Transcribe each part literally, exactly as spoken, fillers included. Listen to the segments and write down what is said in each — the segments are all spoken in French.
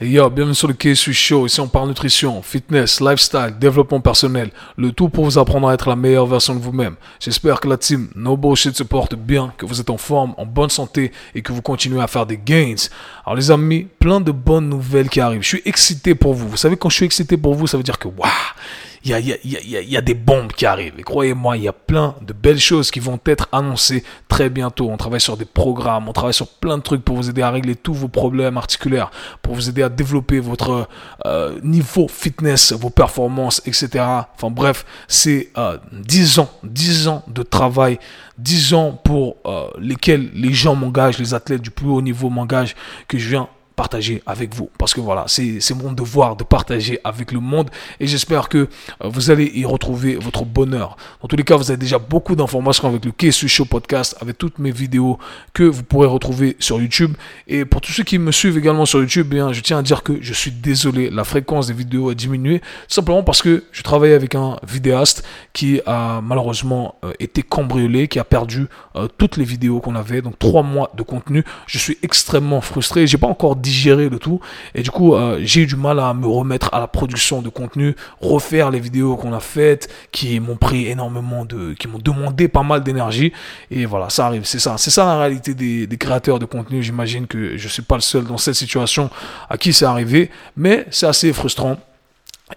Yo, bienvenue sur le Kswiss Show. Ici on parle nutrition, fitness, lifestyle, développement personnel, le tout pour vous apprendre à être la meilleure version de vous-même. J'espère que la team No Bullshit se porte bien, que vous êtes en forme, en bonne santé et que vous continuez à faire des gains. Alors les amis, plein de bonnes nouvelles qui arrivent. Je suis excité pour vous. Vous savez, quand je suis excité pour vous, ça veut dire que waouh, il y a, y, a, y, a, y a des bombes qui arrivent. Et croyez-moi, il y a plein de belles choses qui vont être annoncées très bientôt. On travaille sur des programmes, on travaille sur plein de trucs pour vous aider à régler tous vos problèmes articulaires, pour vous aider à développer votre euh, niveau fitness, vos performances, et cetera. Enfin bref, c'est euh, dix ans, dix ans de travail, dix ans pour euh, lesquels les gens m'engagent, les athlètes du plus haut niveau m'engagent, que je viens partager avec vous, parce que voilà, c'est, c'est mon devoir de partager avec le monde et j'espère que euh, vous allez y retrouver votre bonheur. Dans tous les cas, vous avez déjà beaucoup d'informations avec le Kswiss Show Podcast, avec toutes mes vidéos que vous pourrez retrouver sur YouTube. Et pour tous ceux qui me suivent également sur YouTube, bien, je tiens à dire que je suis désolé, la fréquence des vidéos a diminué, simplement parce que je travaillais avec un vidéaste qui a malheureusement euh, été cambriolé, qui a perdu euh, toutes les vidéos qu'on avait, donc trois mois de contenu. Je suis extrêmement frustré, j'ai pas encore digérer le tout et du coup euh, j'ai eu du mal à me remettre à la production de contenu, refaire les vidéos qu'on a faites qui m'ont pris énormément de, qui m'ont demandé pas mal d'énergie et voilà, ça arrive, c'est ça, c'est ça la réalité des, des créateurs de contenu. J'imagine que je suis pas le seul dans cette situation à qui c'est arrivé, mais c'est assez frustrant.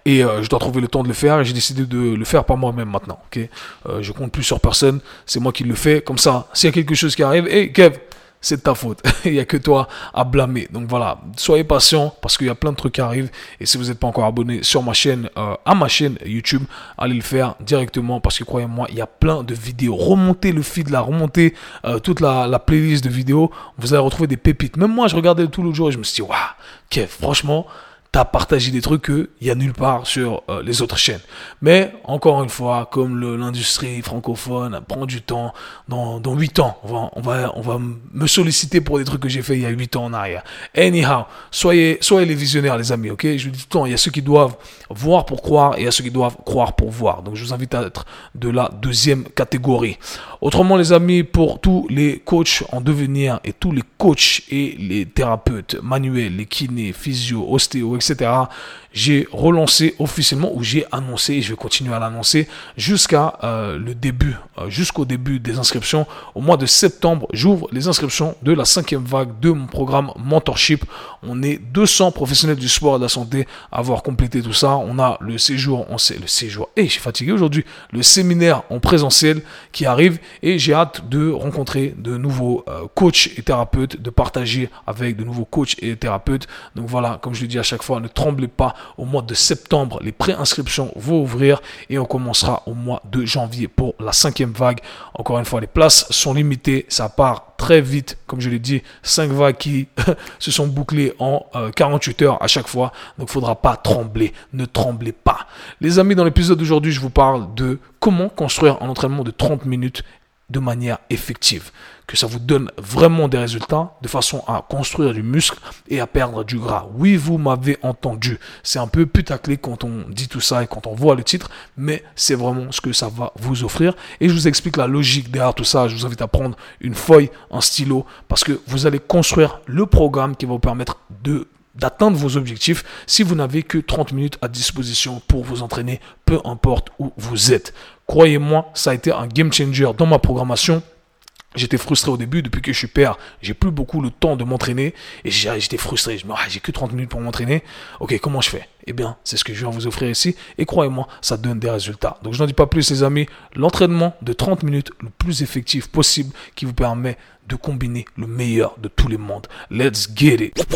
Et euh, je dois trouver le temps de le faire et j'ai décidé de le faire par moi-même maintenant. Ok, euh, je compte plus sur personne, c'est moi qui le fais. Comme ça, s'il y a quelque chose qui arrive, et hey, Kev, c'est de ta faute, il n'y a que toi à blâmer. Donc voilà, soyez patient parce qu'il y a plein de trucs qui arrivent et si vous n'êtes pas encore abonné sur ma chaîne, euh, à ma chaîne YouTube, allez le faire directement parce que croyez-moi, il y a plein de vidéos. Remontez le feed là, remontez euh, toute la, la playlist de vidéos, vous allez retrouver des pépites. Même moi, je regardais tout l'autre jour et je me suis dit, waouh, Kev, franchement, t'as partagé des trucs qu'il y a nulle part sur euh, les autres chaînes. Mais encore une fois, comme le, l'industrie francophone prend du temps, dans, dans huit ans, on va, on va, on va me solliciter pour des trucs que j'ai fait il y a huit ans en arrière. Anyhow, soyez, soyez les visionnaires, les amis, ok? Je vous dis tout le temps, il y a ceux qui doivent voir pour croire et il y a ceux qui doivent croire pour voir. Donc je vous invite à être de la deuxième catégorie. Autrement, les amis, pour tous les coachs en devenir et tous les coachs et les thérapeutes manuels, les kinés, physio, ostéo, et cetera. J'ai relancé officiellement, ou j'ai annoncé, et je vais continuer à l'annoncer jusqu'à euh, le début, euh, jusqu'au début des inscriptions. Au mois de septembre, j'ouvre les inscriptions de la cinquième vague de mon programme Mentorship. On est deux cents professionnels du sport et de la santé à avoir complété tout ça. On a le séjour, on sait le séjour. Et hey, je suis fatigué aujourd'hui. Le séminaire en présentiel qui arrive et j'ai hâte de rencontrer de nouveaux euh, coachs et thérapeutes, de partager avec de nouveaux coachs et thérapeutes. Donc voilà, comme je le dis à chaque fois, ne tremblez pas. Au mois de septembre, les pré-inscriptions vont ouvrir et on commencera au mois de janvier pour la cinquième vague. Encore une fois, les places sont limitées, ça part très vite, comme je l'ai dit, cinq vagues qui se sont bouclées en euh, quarante-huit heures à chaque fois, donc il ne faudra pas trembler, ne tremblez pas. Les amis, dans l'épisode d'aujourd'hui, je vous parle de comment construire un entraînement de trente minutes de manière effective, que ça vous donne vraiment des résultats de façon à construire du muscle et à perdre du gras. Oui, vous m'avez entendu. C'est un peu putaclic quand on dit tout ça et quand on voit le titre, mais c'est vraiment ce que ça va vous offrir. Et je vous explique la logique derrière tout ça. Je vous invite à prendre une feuille, un stylo, parce que vous allez construire le programme qui va vous permettre de d'atteindre vos objectifs si vous n'avez que trente minutes à disposition pour vous entraîner, peu importe où vous êtes. Croyez-moi, ça a été un game changer dans ma programmation. J'étais frustré au début, depuis que je suis père, j'ai plus beaucoup le temps de m'entraîner et j'étais frustré. Je me dis, ah, j'ai que trente minutes pour m'entraîner. Ok, comment je fais? Eh bien, c'est ce que je viens vous offrir ici et croyez-moi, ça donne des résultats. Donc, je n'en dis pas plus, les amis. L'entraînement de trente minutes le plus effectif possible qui vous permet de combiner le meilleur de tous les mondes. Let's get it!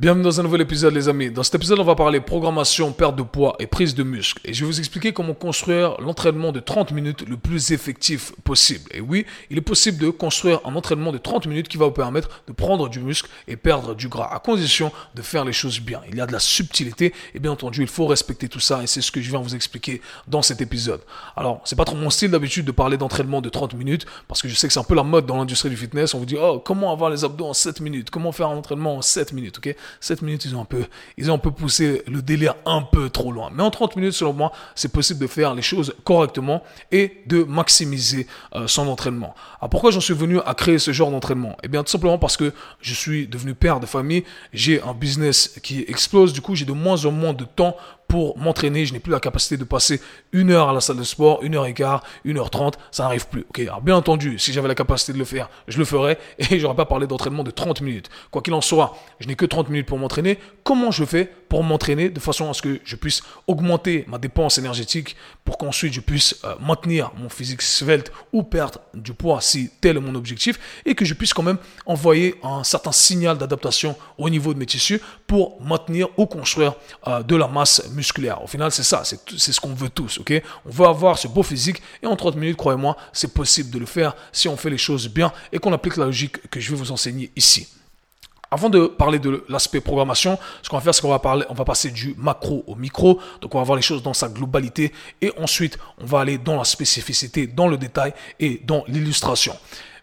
Bienvenue dans un nouvel épisode, les amis. Dans cet épisode, on va parler programmation, perte de poids et prise de muscle. Et je vais vous expliquer comment construire l'entraînement de trente minutes le plus effectif possible. Et oui, il est possible de construire un entraînement de trente minutes qui va vous permettre de prendre du muscle et perdre du gras, à condition de faire les choses bien. Il y a de la subtilité et bien entendu, il faut respecter tout ça et c'est ce que je viens vous expliquer dans cet épisode. Alors, c'est pas trop mon style d'habitude de parler d'entraînement de trente minutes parce que je sais que c'est un peu la mode dans l'industrie du fitness. fitness, on vous dit oh, comment avoir les abdos en sept minutes, comment faire un entraînement en sept minutes, ok? sept minutes, ils ont un peu, ils ont un peu poussé le délire un peu trop loin. Mais en trente minutes, selon moi, c'est possible de faire les choses correctement et de maximiser euh, son entraînement. Alors pourquoi j'en suis venu à créer ce genre d'entraînement? Eh bien, tout simplement parce que je suis devenu père de famille, j'ai un business qui explose, du coup, j'ai de moins en moins de temps pour m'entraîner. Je n'ai plus la capacité de passer une heure à la salle de sport, une heure et quart, une heure trente, ça n'arrive plus. Ok, alors bien entendu, si j'avais la capacité de le faire, je le ferais et j'aurais pas parlé d'entraînement de trente minutes. Quoi qu'il en soit, je n'ai que trente minutes pour m'entraîner. Comment je fais pour m'entraîner de façon à ce que je puisse augmenter ma dépense énergétique pour qu'ensuite je puisse euh, maintenir mon physique svelte ou perdre du poids si tel est mon objectif et que je puisse quand même envoyer un certain signal d'adaptation au niveau de mes tissus pour maintenir ou construire euh, de la masse musculaire. Au final, c'est ça, c'est, c'est ce qu'on veut tous, ok? On veut avoir ce beau physique et en trente minutes, croyez-moi, c'est possible de le faire si on fait les choses bien et qu'on applique la logique que je vais vous enseigner ici. Avant de parler de l'aspect programmation, ce qu'on va faire, c'est qu'on va parler, on va passer du macro au micro. Donc, on va voir les choses dans sa globalité et ensuite, on va aller dans la spécificité, dans le détail et dans l'illustration.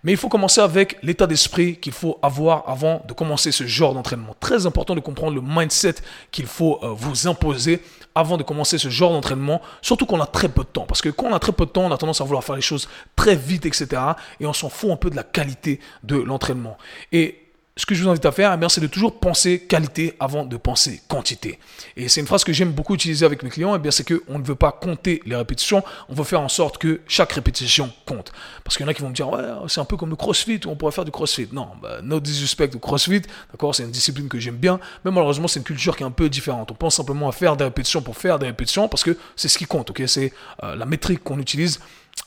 Mais il faut commencer avec l'état d'esprit qu'il faut avoir avant de commencer ce genre d'entraînement. Très important de comprendre le mindset qu'il faut vous imposer avant de commencer ce genre d'entraînement, surtout qu'on a très peu de temps. Parce que quand on a très peu de temps, on a tendance à vouloir faire les choses très vite, et cetera. Et on s'en fout un peu de la qualité de l'entraînement. Et ce que je vous invite à faire, eh bien, c'est de toujours penser qualité avant de penser quantité. Et c'est une phrase que j'aime beaucoup utiliser avec mes clients, eh bien, c'est qu'on ne veut pas compter les répétitions, on veut faire en sorte que chaque répétition compte. Parce qu'il y en a qui vont me dire, ouais, c'est un peu comme le crossfit, où on pourrait faire du crossfit. Non, bah, no disrespect au crossfit, d'accord, c'est une discipline que j'aime bien, mais malheureusement, c'est une culture qui est un peu différente. On pense simplement à faire des répétitions pour faire des répétitions, parce que c'est ce qui compte, ok, c'est euh, la métrique qu'on utilise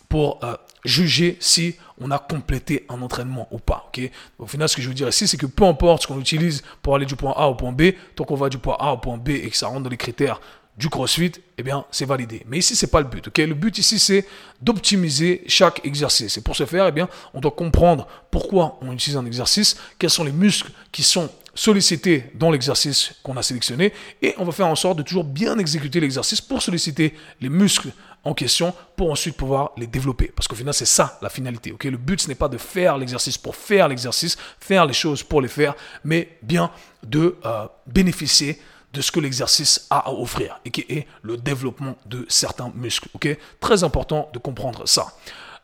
pour euh, juger si on a complété un entraînement ou pas. Okay, au final, ce que je veux dire ici, c'est que peu importe ce qu'on utilise pour aller du point A au point B, tant qu'on va du point A au point B et que ça rentre dans les critères du crossfit, eh bien, c'est validé. Mais ici, ce n'est pas le but. Okay, le but ici, c'est d'optimiser chaque exercice. Et pour ce faire, eh bien, on doit comprendre pourquoi on utilise un exercice, quels sont les muscles qui sont solliciter dans l'exercice qu'on a sélectionné et on va faire en sorte de toujours bien exécuter l'exercice pour solliciter les muscles en question pour ensuite pouvoir les développer. Parce qu'au final, c'est ça la finalité. Okay, le but, ce n'est pas de faire l'exercice pour faire l'exercice, faire les choses pour les faire, mais bien de euh, bénéficier de ce que l'exercice a à offrir et qui est le développement de certains muscles. Okay, très important de comprendre ça.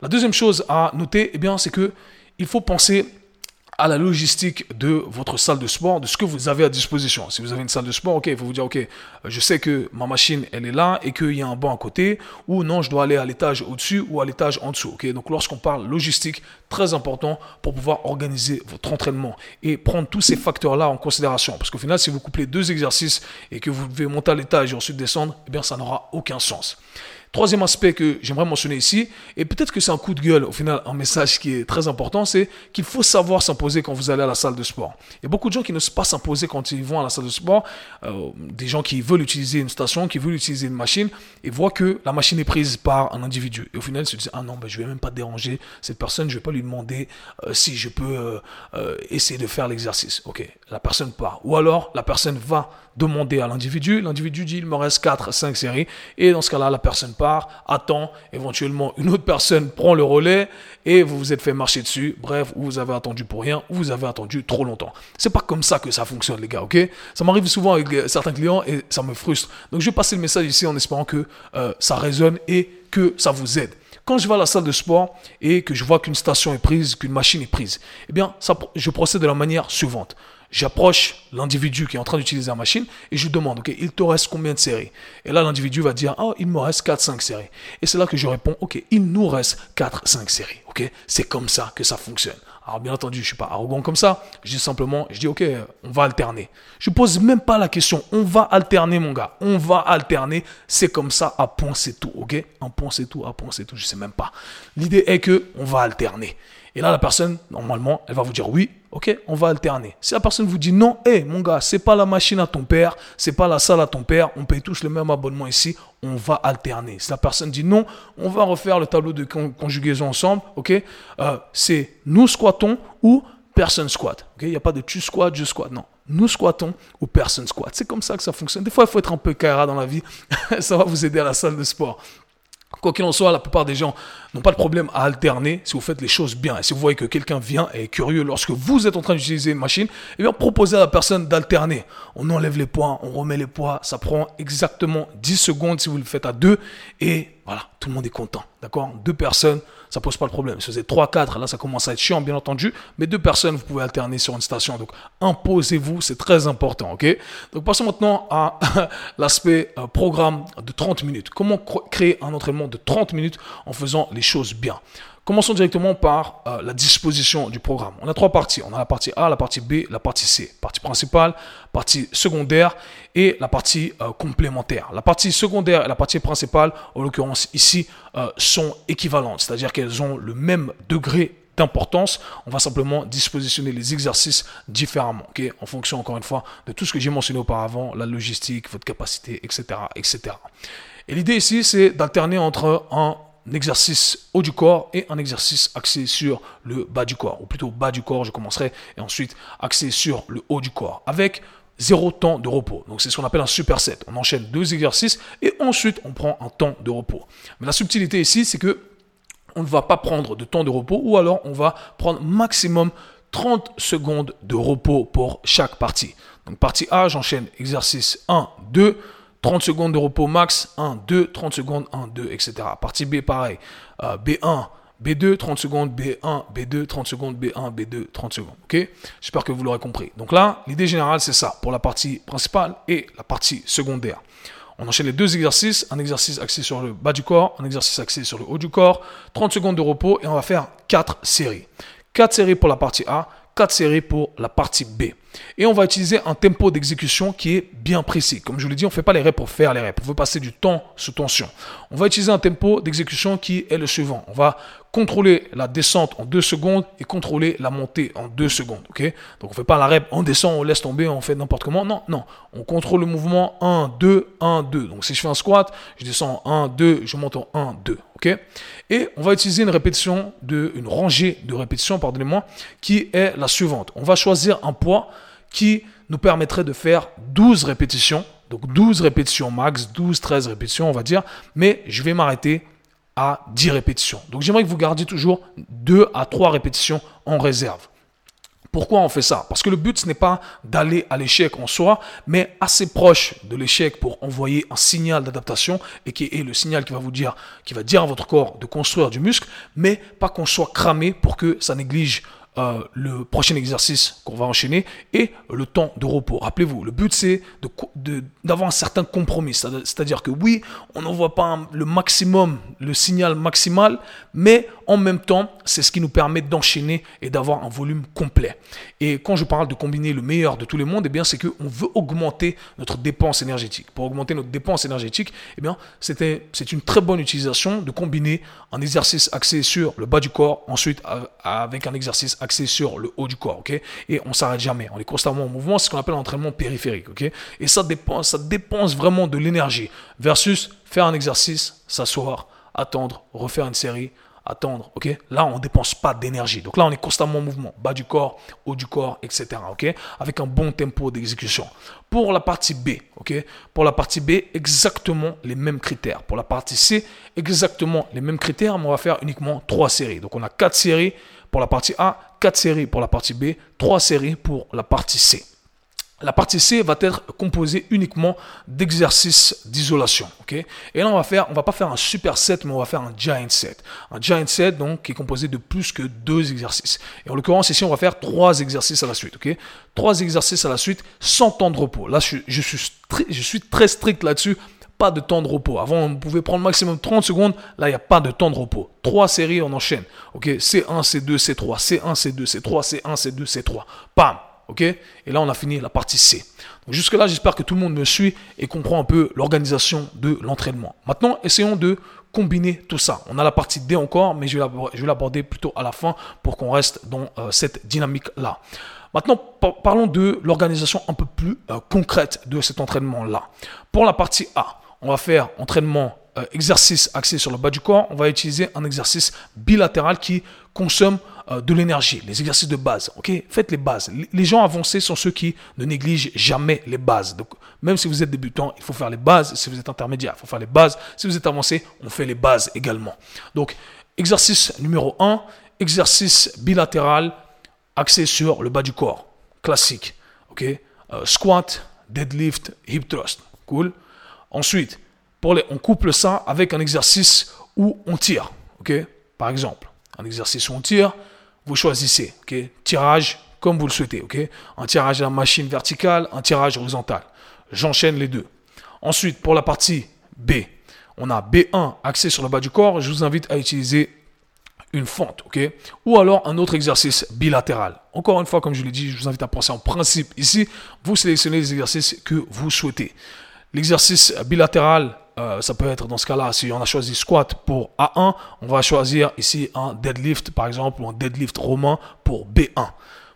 La deuxième chose à noter, eh bien, c'est qu'il faut penser à la logistique de votre salle de sport, de ce que vous avez à disposition. Si vous avez une salle de sport, ok, il faut vous dire, ok, je sais que ma machine, elle est là et qu'il y a un banc à côté, ou non, je dois aller à l'étage au-dessus ou à l'étage en dessous. Ok, donc lorsqu'on parle logistique, très important pour pouvoir organiser votre entraînement et prendre tous ces facteurs-là en considération. Parce qu'au final, si vous couplez deux exercices et que vous devez monter à l'étage et ensuite descendre, eh bien, ça n'aura aucun sens. Troisième aspect que j'aimerais mentionner ici, et peut-être que c'est un coup de gueule, au final, un message qui est très important, c'est qu'il faut savoir s'imposer quand vous allez à la salle de sport. Il y a beaucoup de gens qui ne savent pas s'imposer quand ils vont à la salle de sport, euh, des gens qui veulent utiliser une station, qui veulent utiliser une machine, et voient que la machine est prise par un individu. Et au final, ils se disent « Ah non, ben, je ne vais même pas déranger cette personne, je ne vais pas lui demander euh, si je peux euh, euh, essayer de faire l'exercice. » Ok, la personne part. Ou alors, la personne va demander à l'individu, l'individu dit « Il me reste quatre à cinq séries », et dans ce cas-là, la personne part. Attend, éventuellement une autre personne prend le relais et vous vous êtes fait marcher dessus, bref, ou vous avez attendu pour rien ou vous avez attendu trop longtemps. C'est pas comme ça que ça fonctionne les gars, ok? Ça m'arrive souvent avec certains clients et ça me frustre. Donc je vais passer le message ici en espérant que euh, ça résonne et que ça vous aide. Quand je vais à la salle de sport et que je vois qu'une station est prise, qu'une machine est prise, eh bien, ça, je procède de la manière suivante. J'approche l'individu qui est en train d'utiliser la machine et je lui demande, ok, il te reste combien de séries? Et là, l'individu va dire, oh, il me reste quatre à cinq séries. Et c'est là que je réponds, ok, il nous reste quatre à cinq séries. Ok, c'est comme ça que ça fonctionne. Alors, bien entendu, je ne suis pas arrogant comme ça. Je dis simplement, je dis, ok, on va alterner. Je ne pose même pas la question. On va alterner, mon gars. On va alterner. C'est comme ça, à point, c'est tout. Ok, un point, c'est tout, un point, c'est tout. Je ne sais même pas. L'idée est qu'on va alterner. Et là, la personne, normalement, elle va vous dire oui, ok, on va alterner. Si la personne vous dit non, hé, hey, mon gars, c'est pas la machine à ton père, c'est pas la salle à ton père, on paye tous le même abonnement ici, on va alterner. Si la personne dit non, on va refaire le tableau de con- conjugaison ensemble, ok, euh, c'est nous squattons ou personne squatte, ok, il n'y a pas de tu squattes, je squatte, non. Nous squattons ou personne squatte, c'est comme ça que ça fonctionne. Des fois, il faut être un peu caïra dans la vie, ça va vous aider à la salle de sport. Quoi qu'il en soit, la plupart des gens n'ont pas de problème à alterner si vous faites les choses bien. Et si vous voyez que quelqu'un vient et est curieux lorsque vous êtes en train d'utiliser une machine, eh bien, proposez à la personne d'alterner. On enlève les poids, on remet les poids. Ça prend exactement dix secondes si vous le faites à deux. Et voilà, tout le monde est content. D'accord ? Deux personnes, ça ne pose pas de problème. Si vous êtes trois, quatre, là, ça commence à être chiant, bien entendu. Mais deux personnes, vous pouvez alterner sur une station. Donc, imposez-vous, c'est très important. Ok ? Donc, passons maintenant à l'aspect programme de trente minutes. Comment créer un entraînement de trente minutes en faisant les choses bien. Commençons directement par euh, la disposition du programme. On a trois parties. On a la partie A, la partie B, la partie C. Partie principale, partie secondaire et la partie euh, complémentaire. La partie secondaire et la partie principale, en l'occurrence ici, euh, sont équivalentes. C'est-à-dire qu'elles ont le même degré d'importance. On va simplement dispositionner les exercices différemment, okay, en fonction, encore une fois, de tout ce que j'ai mentionné auparavant, la logistique, votre capacité, et cetera, et cetera. Et l'idée ici, c'est d'alterner entre un un exercice haut du corps et un exercice axé sur le bas du corps, ou plutôt bas du corps, je commencerai, et ensuite axé sur le haut du corps, avec zéro temps de repos. Donc c'est ce qu'on appelle un superset. On enchaîne deux exercices et ensuite on prend un temps de repos. Mais la subtilité ici, c'est que on ne va pas prendre de temps de repos, ou alors on va prendre maximum trente secondes de repos pour chaque partie. Donc partie A, j'enchaîne exercice un, deux, trente secondes de repos max, un, deux, trente secondes, un, deux, et cetera. Partie B, pareil, euh, B un, B deux, trente secondes, B un, B deux, trente secondes, B un, B deux, trente secondes. Ok ? J'espère que vous l'aurez compris. Donc là, l'idée générale, c'est ça, pour la partie principale et la partie secondaire. On enchaîne les deux exercices, un exercice axé sur le bas du corps, un exercice axé sur le haut du corps, trente secondes de repos et on va faire quatre séries. quatre séries pour la partie A, quatre séries pour la partie B. Et on va utiliser un tempo d'exécution qui est bien précis. Comme je vous l'ai dit, on ne fait pas les reps pour faire les reps. On veut passer du temps sous tension. On va utiliser un tempo d'exécution qui est le suivant. On va contrôler la descente en deux secondes et contrôler la montée en deux secondes. Okay ? Donc, on ne fait pas la rep, on descend, on laisse tomber, on fait n'importe comment. Non, non. On contrôle le mouvement un, deux, un, deux. Donc, si je fais un squat, je descends en un, deux, je monte en un, deux. Okay ? Et on va utiliser une répétition, de, une rangée de répétitions, pardonnez-moi, qui est la suivante. On va choisir un poids qui nous permettrait de faire douze répétitions, donc douze répétitions max, douze, treize répétitions on va dire, mais je vais m'arrêter à dix répétitions. Donc j'aimerais que vous gardiez toujours deux à trois répétitions en réserve. Pourquoi on fait ça ? Parce que le but, ce n'est pas d'aller à l'échec en soi, mais assez proche de l'échec pour envoyer un signal d'adaptation et qui est le signal qui va vous dire, qui va dire à votre corps de construire du muscle, mais pas qu'on soit cramé pour que ça néglige Euh, le prochain exercice qu'on va enchaîner et le temps de repos. Rappelez-vous, le but c'est de, de, d'avoir un certain compromis, c'est-à-dire que oui, on n'envoie pas le maximum, le signal maximal, mais en même temps, c'est ce qui nous permet d'enchaîner et d'avoir un volume complet. Et quand je parle de combiner le meilleur de tous les mondes, eh bien, c'est qu'on veut augmenter notre dépense énergétique. Pour augmenter notre dépense énergétique, eh bien, c'était, c'est une très bonne utilisation de combiner un exercice axé sur le bas du corps, ensuite avec un exercice axé sur le haut du corps, ok ? Et on ne s'arrête jamais, on est constamment en mouvement, c'est ce qu'on appelle l'entraînement périphérique, ok ? Et ça dépense, ça dépense vraiment de l'énergie, versus faire un exercice, s'asseoir, attendre, refaire une série, attendre, ok ? Là, on ne dépense pas d'énergie, donc là, on est constamment en mouvement, bas du corps, haut du corps, et cetera, ok ? Avec un bon tempo d'exécution. Pour la partie B, ok ? Pour la partie B, exactement les mêmes critères. Pour la partie C, exactement les mêmes critères, mais on va faire uniquement trois séries, donc on a quatre séries pour la partie A, quatre séries pour la partie B, trois séries pour la partie C. La partie C va être composée uniquement d'exercices d'isolation. Okay ? Et là, on va faire, on va pas faire un super set, mais on va faire un giant set. Un giant set, donc, qui est composé de plus que deux exercices. Et en l'occurrence, ici, on va faire trois exercices à la suite. Okay ? Trois exercices à la suite sans temps de repos. Là, je, je, suis, stri- je suis très strict là-dessus. Pas de temps de repos. Avant, on pouvait prendre maximum trente secondes. Là, il n'y a pas de temps de repos. Trois séries, on enchaîne. Ok, C un, C deux, C trois. C un, C deux, C trois. C un, C deux, C trois. Pam. Ok, et là, on a fini la partie C. Donc, jusque-là, j'espère que tout le monde me suit et comprend un peu l'organisation de l'entraînement. Maintenant, essayons de combiner tout ça. On a la partie D encore, mais je vais l'aborder plutôt à la fin pour qu'on reste dans euh, cette dynamique-là. Maintenant, par- parlons de l'organisation un peu plus euh, concrète de cet entraînement-là. Pour la partie A, on va faire entraînement euh, exercice axé sur le bas du corps, on va utiliser un exercice bilatéral qui consomme euh, de l'énergie, les exercices de base. Okay, faites les bases. Les gens avancés sont ceux qui ne négligent jamais les bases. Donc, même si vous êtes débutant, il faut faire les bases. Si vous êtes intermédiaire, il faut faire les bases. Si vous êtes avancé, on fait les bases également. Donc, exercice numéro un, exercice bilatéral axé sur le bas du corps, classique. Okay, euh, squat, deadlift, hip thrust. Cool. Ensuite, pour les, on couple ça avec un exercice où on tire. Okay, par exemple, un exercice où on tire, vous choisissez. Okay, tirage comme vous le souhaitez. Okay, un tirage à la machine verticale, un tirage horizontal. J'enchaîne les deux. Ensuite, pour la partie B, on a B un axé sur le bas du corps. Je vous invite à utiliser une fente, ok, ou alors un autre exercice bilatéral. Encore une fois, comme je l'ai dit, je vous invite à penser en principe ici. Vous sélectionnez les exercices que vous souhaitez. L'exercice bilatéral, euh, ça peut être dans ce cas-là, si on a choisi squat pour A un, on va choisir ici un deadlift par exemple, ou un deadlift romain pour B un.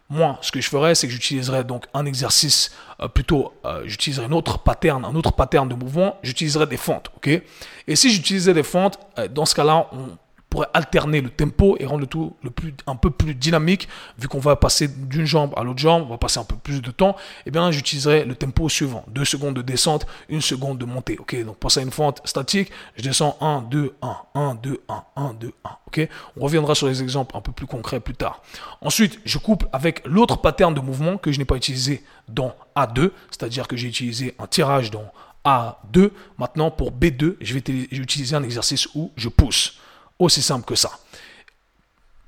Moi, ce que je ferais, c'est que j'utiliserais donc un exercice, euh, plutôt, euh, j'utiliserais une autre pattern, un autre pattern de mouvement, j'utiliserais des fentes, ok. Et si j'utilisais des fentes, euh, dans ce cas-là, on pourrait alterner le tempo et rendre le tout le plus, un peu plus dynamique. Vu qu'on va passer d'une jambe à l'autre jambe, on va passer un peu plus de temps, et bien j'utiliserai le tempo suivant. deux secondes de descente, une seconde de montée. Okay, donc pensez à une fente statique, je descends un, deux, un, un, deux, un, un, deux, un. Okay, on reviendra sur les exemples un peu plus concrets plus tard. Ensuite, je couple avec l'autre pattern de mouvement que je n'ai pas utilisé dans A deux, c'est-à-dire que j'ai utilisé un tirage dans A deux. Maintenant, pour B deux, je vais utiliser un exercice où je pousse. Aussi simple que ça.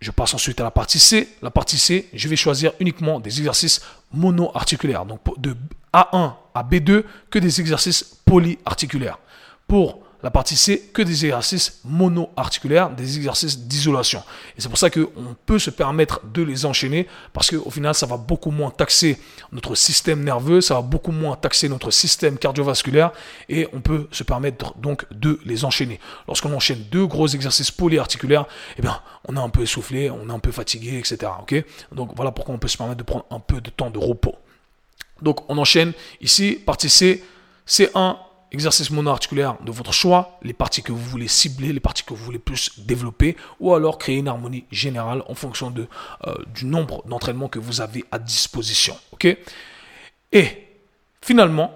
Je passe ensuite à la partie C. La partie C, je vais choisir uniquement des exercices monoarticulaires. Donc de A un à B deux, que des exercices polyarticulaires. Pour la partie C, que des exercices monoarticulaires, des exercices d'isolation. Et c'est pour ça qu'on peut se permettre de les enchaîner, parce qu'au final, ça va beaucoup moins taxer notre système nerveux, ça va beaucoup moins taxer notre système cardiovasculaire, et on peut se permettre donc de les enchaîner. Lorsqu'on enchaîne deux gros exercices polyarticulaires, eh bien, on est un peu essoufflé, on est un peu fatigué, et cetera. Okay, donc voilà pourquoi on peut se permettre de prendre un peu de temps de repos. Donc on enchaîne ici, partie C, C un, exercice monoarticulaire de votre choix, les parties que vous voulez cibler, les parties que vous voulez plus développer, ou alors créer une harmonie générale en fonction de, euh, du nombre d'entraînements que vous avez à disposition. Okay, et finalement,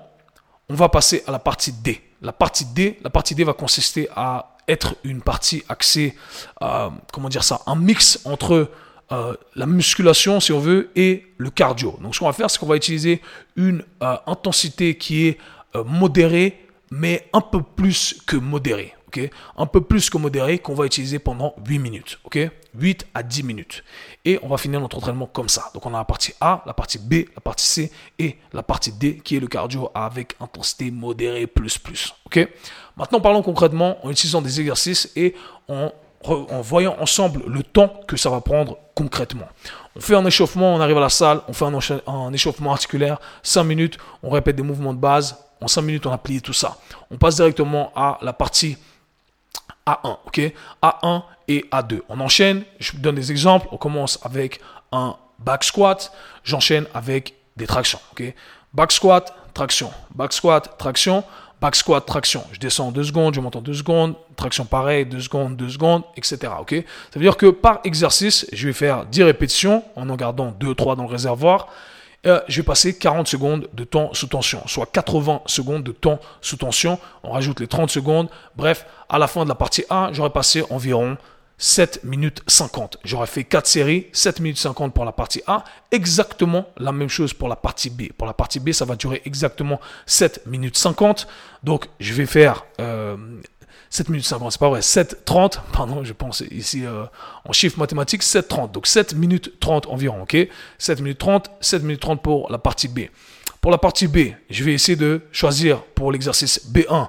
on va passer à la partie D. La partie D, la partie D va consister à être une partie axée, euh, comment dire ça, un mix entre Euh, la musculation, si on veut, et le cardio. Donc, ce qu'on va faire, c'est qu'on va utiliser une euh, intensité qui est euh, modérée, mais un peu plus que modérée. Okay, un peu plus que modérée, qu'on va utiliser pendant huit minutes. Okay, huit à dix minutes. Et on va finir notre entraînement comme ça. Donc, on a la partie A, la partie B, la partie C et la partie D, qui est le cardio avec intensité modérée plus plus. Okay, maintenant, parlons concrètement en utilisant des exercices et en en voyant ensemble le temps que ça va prendre concrètement. On fait un échauffement, on arrive à la salle, on fait un, encha- un échauffement articulaire, cinq minutes, on répète des mouvements de base, en cinq minutes on a plié tout ça. On passe directement à la partie A un, ok, A un et A deux. On enchaîne, je vous donne des exemples, on commence avec un back squat, j'enchaîne avec des tractions, ok. Back squat, traction, back squat, traction, back squat, traction. Je descends deux secondes, je monte en deux secondes, traction pareil, deux secondes, deux secondes, et cetera. Okay, ça veut dire que par exercice, je vais faire dix répétitions en en gardant deux trois dans le réservoir. Euh, je vais passer quarante secondes de temps sous tension, soit quatre-vingts secondes de temps sous tension. On rajoute les trente secondes. Bref, à la fin de la partie A, j'aurais passé environ sept minutes cinquante. J'aurais fait quatre séries, sept minutes cinquante pour la partie A, exactement la même chose pour la partie B. Pour la partie B, ça va durer exactement sept minutes cinquante. Donc, je vais faire euh, sept minutes cinquante, c'est pas vrai, sept trente, pardon, je pense ici euh, en chiffres mathématiques, sept trente. Donc, sept minutes trente environ, ok, sept minutes trente, sept minutes trente pour la partie B. Pour la partie B, je vais essayer de choisir pour l'exercice B un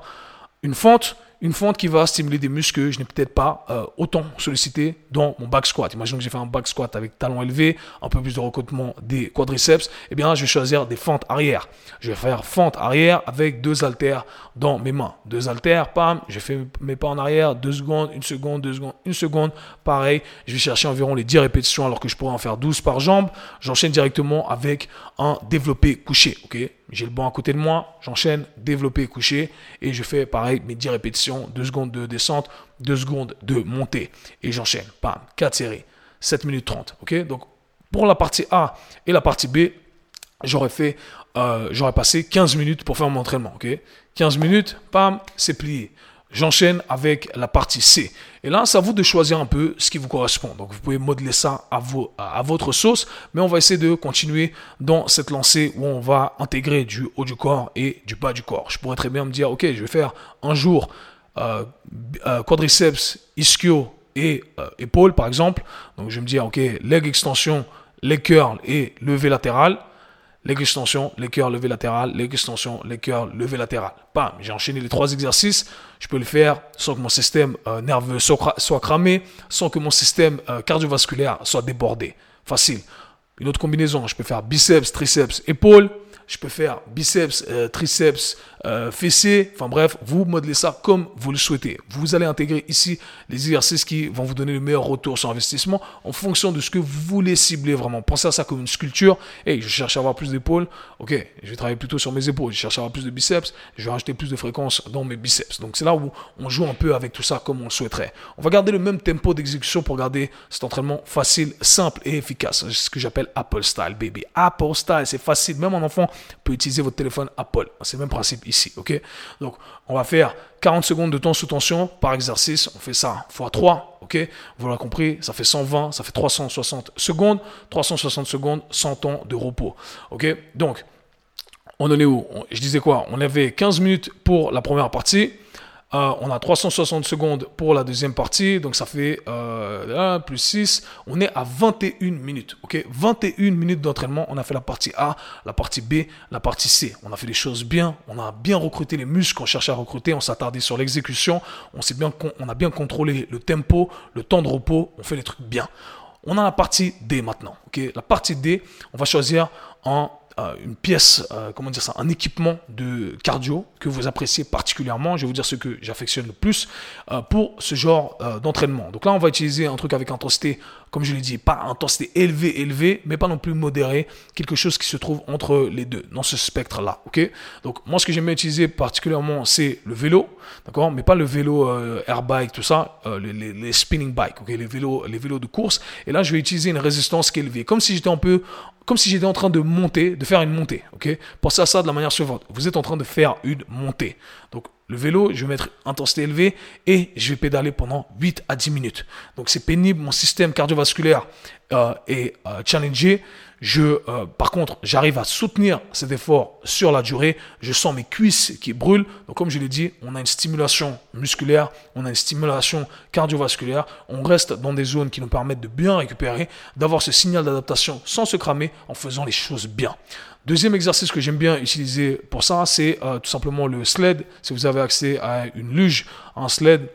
une fente, Une fente qui va stimuler des muscles que je n'ai peut-être pas euh, autant sollicité dans mon back squat. Imaginons que j'ai fait un back squat avec talon élevé, un peu plus de recrutement des quadriceps. Eh bien, je vais choisir des fentes arrière. Je vais faire fente arrière avec deux haltères dans mes mains. Deux haltères, pam, je fais mes pas en arrière, deux secondes, une seconde, deux secondes, une seconde. Pareil, je vais chercher environ les dix répétitions alors que je pourrais en faire douze par jambe. J'enchaîne directement avec un développé couché, ok ? j'ai le banc à côté de moi, j'enchaîne, développé, couché, et je fais pareil, mes dix répétitions, deux secondes de descente, deux secondes de montée, et j'enchaîne, bam, quatre séries, sept minutes trente, ok. Donc, pour la partie A et la partie B, j'aurais fait, euh, j'aurais passé quinze minutes pour faire mon entraînement, ok. quinze minutes, bam, c'est plié. J'enchaîne avec la partie C. Et là, c'est à vous de choisir un peu ce qui vous correspond. Donc, vous pouvez modeler ça à, vos, à votre sauce, mais on va essayer de continuer dans cette lancée où on va intégrer du haut du corps et du bas du corps. Je pourrais très bien me dire, ok, je vais faire un jour euh, euh, quadriceps, ischio et euh, épaule, par exemple. Donc, je vais me dire, ok, leg extension, leg curl et levé latéral. Leg extension, leg curl, levé latéral, leg extension, leg curl, levé latéral. Bam, j'ai enchaîné les trois exercices. Je peux le faire sans que mon système euh, nerveux soit cramé, sans que mon système euh, cardiovasculaire soit débordé. Facile. Une autre combinaison, je peux faire biceps, triceps, épaules. Je peux faire biceps, euh, triceps, euh, fessiers. Enfin bref, vous modelez ça comme vous le souhaitez. Vous allez intégrer ici les exercices qui vont vous donner le meilleur retour sur investissement en fonction de ce que vous voulez cibler vraiment. Pensez à ça comme une sculpture. Hey, je cherche à avoir plus d'épaules. Ok, je vais travailler plutôt sur mes épaules. Je cherche à avoir plus de biceps. Je vais rajouter plus de fréquences dans mes biceps. Donc c'est là où on joue un peu avec tout ça comme on le souhaiterait. On va garder le même tempo d'exécution pour garder cet entraînement facile, simple et efficace. C'est ce que j'appelle Apple Style, baby. Apple Style, c'est facile. Même en enfant, peut utiliser votre téléphone Apple. C'est le même principe ici, ok? Donc, on va faire quarante secondes de temps sous tension par exercice. On fait ça fois trois, ok? Vous l'aurez compris, ça fait cent vingt, ça fait trois cent soixante secondes. trois cent soixante secondes, cent temps de repos, ok? Donc, on en est où? Je disais quoi? On avait quinze minutes pour la première partie. Euh, on a trois cent soixante secondes pour la deuxième partie, donc ça fait euh, plus six, on est à vingt et une minutes, ok, vingt et une minutes d'entraînement. On a fait la partie A, la partie B, la partie C, on a fait les choses bien, on a bien recruté les muscles qu'on cherchait à recruter, on s'est attardé sur l'exécution, on, s'est bien con- on a bien contrôlé le tempo, le temps de repos, on fait les trucs bien. On a la partie D maintenant, ok, la partie D, on va choisir en... Euh, une pièce, euh, comment dire ça, un équipement de cardio que vous appréciez particulièrement. Je vais vous dire ce que j'affectionne le plus euh, pour ce genre euh, d'entraînement. Donc là, on va utiliser un truc avec intensité, comme je l'ai dit, pas intensité élevée, élevée, mais pas non plus modérée, quelque chose qui se trouve entre les deux, dans ce spectre-là, ok? Donc moi, ce que j'aime utiliser particulièrement, c'est le vélo, d'accord? Mais pas le vélo euh, airbike, tout ça, euh, les, les, les spinning bikes, ok? Les vélos, les vélos de course. Et là, je vais utiliser une résistance qui est élevée, comme si j'étais un peu... Comme si j'étais en train de monter, de faire une montée, ok? Pensez à ça de la manière suivante. Vous êtes en train de faire une montée. Donc, le vélo, je vais mettre intensité élevée et je vais pédaler pendant huit à dix minutes. Donc, c'est pénible. Mon système cardiovasculaire euh, est euh, challengé. Je, euh, par contre, j'arrive à soutenir cet effort sur la durée. Je sens mes cuisses qui brûlent. Donc, comme je l'ai dit, on a une stimulation musculaire, on a une stimulation cardiovasculaire. On reste dans des zones qui nous permettent de bien récupérer, d'avoir ce signal d'adaptation sans se cramer en faisant les choses bien. Deuxième exercice que j'aime bien utiliser pour ça, c'est euh, tout simplement le sled. Si vous avez accès à une luge, un sled,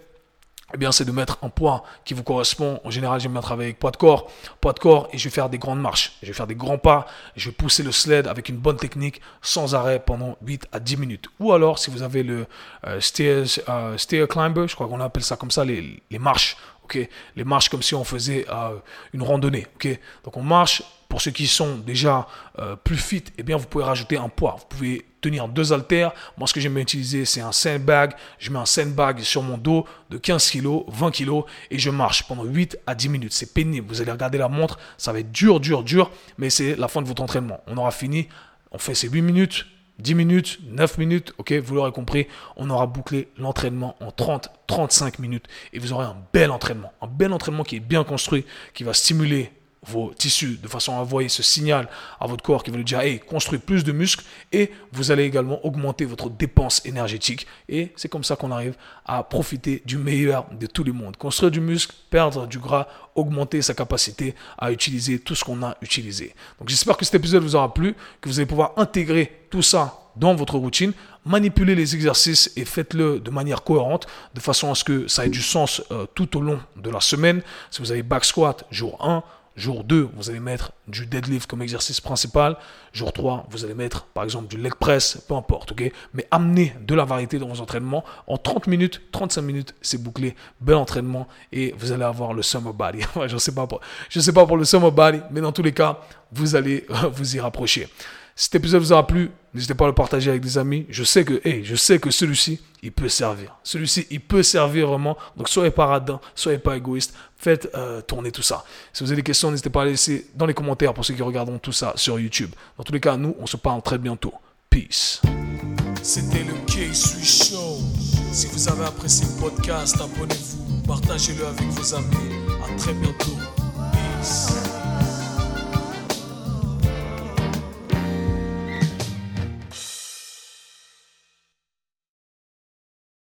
eh bien, c'est de mettre un poids qui vous correspond. En général, j'aime bien travailler avec poids de corps, poids de corps, et je vais faire des grandes marches. Je vais faire des grands pas. Je vais pousser le sled avec une bonne technique sans arrêt pendant huit à dix minutes. Ou alors, si vous avez le euh, stair, euh, stair climber, je crois qu'on appelle ça comme ça, les, les marches. Okay, les marches comme si on faisait euh, une randonnée. Okay, donc, on marche. Pour ceux qui sont déjà euh, plus fit, eh bien, vous pouvez rajouter un poids. Vous pouvez tenir deux haltères. Moi, ce que j'aime utiliser, c'est un sandbag. Je mets un sandbag sur mon dos de quinze kilos, vingt kilos et je marche pendant huit à dix minutes. C'est pénible. Vous allez regarder la montre. Ça va être dur, dur, dur, mais c'est la fin de votre entraînement. On aura fini. On fait ces huit minutes, dix minutes, neuf minutes. Ok, vous l'aurez compris. On aura bouclé l'entraînement en trente, trente-cinq minutes et vous aurez un bel entraînement. Un bel entraînement qui est bien construit, qui va stimuler vos tissus, de façon à envoyer ce signal à votre corps qui va lui dire, hey, construis plus de muscles, et vous allez également augmenter votre dépense énergétique. Et c'est comme ça qu'on arrive à profiter du meilleur de tous les mondes. Construire du muscle, perdre du gras, augmenter sa capacité à utiliser tout ce qu'on a utilisé. Donc j'espère que cet épisode vous aura plu, que vous allez pouvoir intégrer tout ça dans votre routine, manipulez les exercices et faites-le de manière cohérente, de façon à ce que ça ait du sens euh, tout au long de la semaine. Si vous avez back squat, jour un, jour deux, vous allez mettre du deadlift comme exercice principal. Jour trois, vous allez mettre, par exemple, du leg press, peu importe, ok? Mais amenez de la variété dans vos entraînements. En trente minutes, trente-cinq minutes, c'est bouclé. Bel entraînement et vous allez avoir le summer body. Je ne sais pas pour, je sais pas pour le summer body, mais dans tous les cas, vous allez vous y rapprocher. Si cet épisode vous a plu, n'hésitez pas à le partager avec des amis. Je sais que, hey, je sais que celui-ci, il peut servir. Celui-ci, il peut servir vraiment. Donc, soyez pas radin, soyez pas égoïste. Faites euh, tourner tout ça. Si vous avez des questions, n'hésitez pas à les laisser dans les commentaires pour ceux qui regarderont tout ça sur YouTube. Dans tous les cas, nous, on se parle très bientôt. Peace. C'était le Kswiss Show. Si vous avez apprécié le podcast, abonnez-vous, partagez-le avec vos amis. À très bientôt. Peace.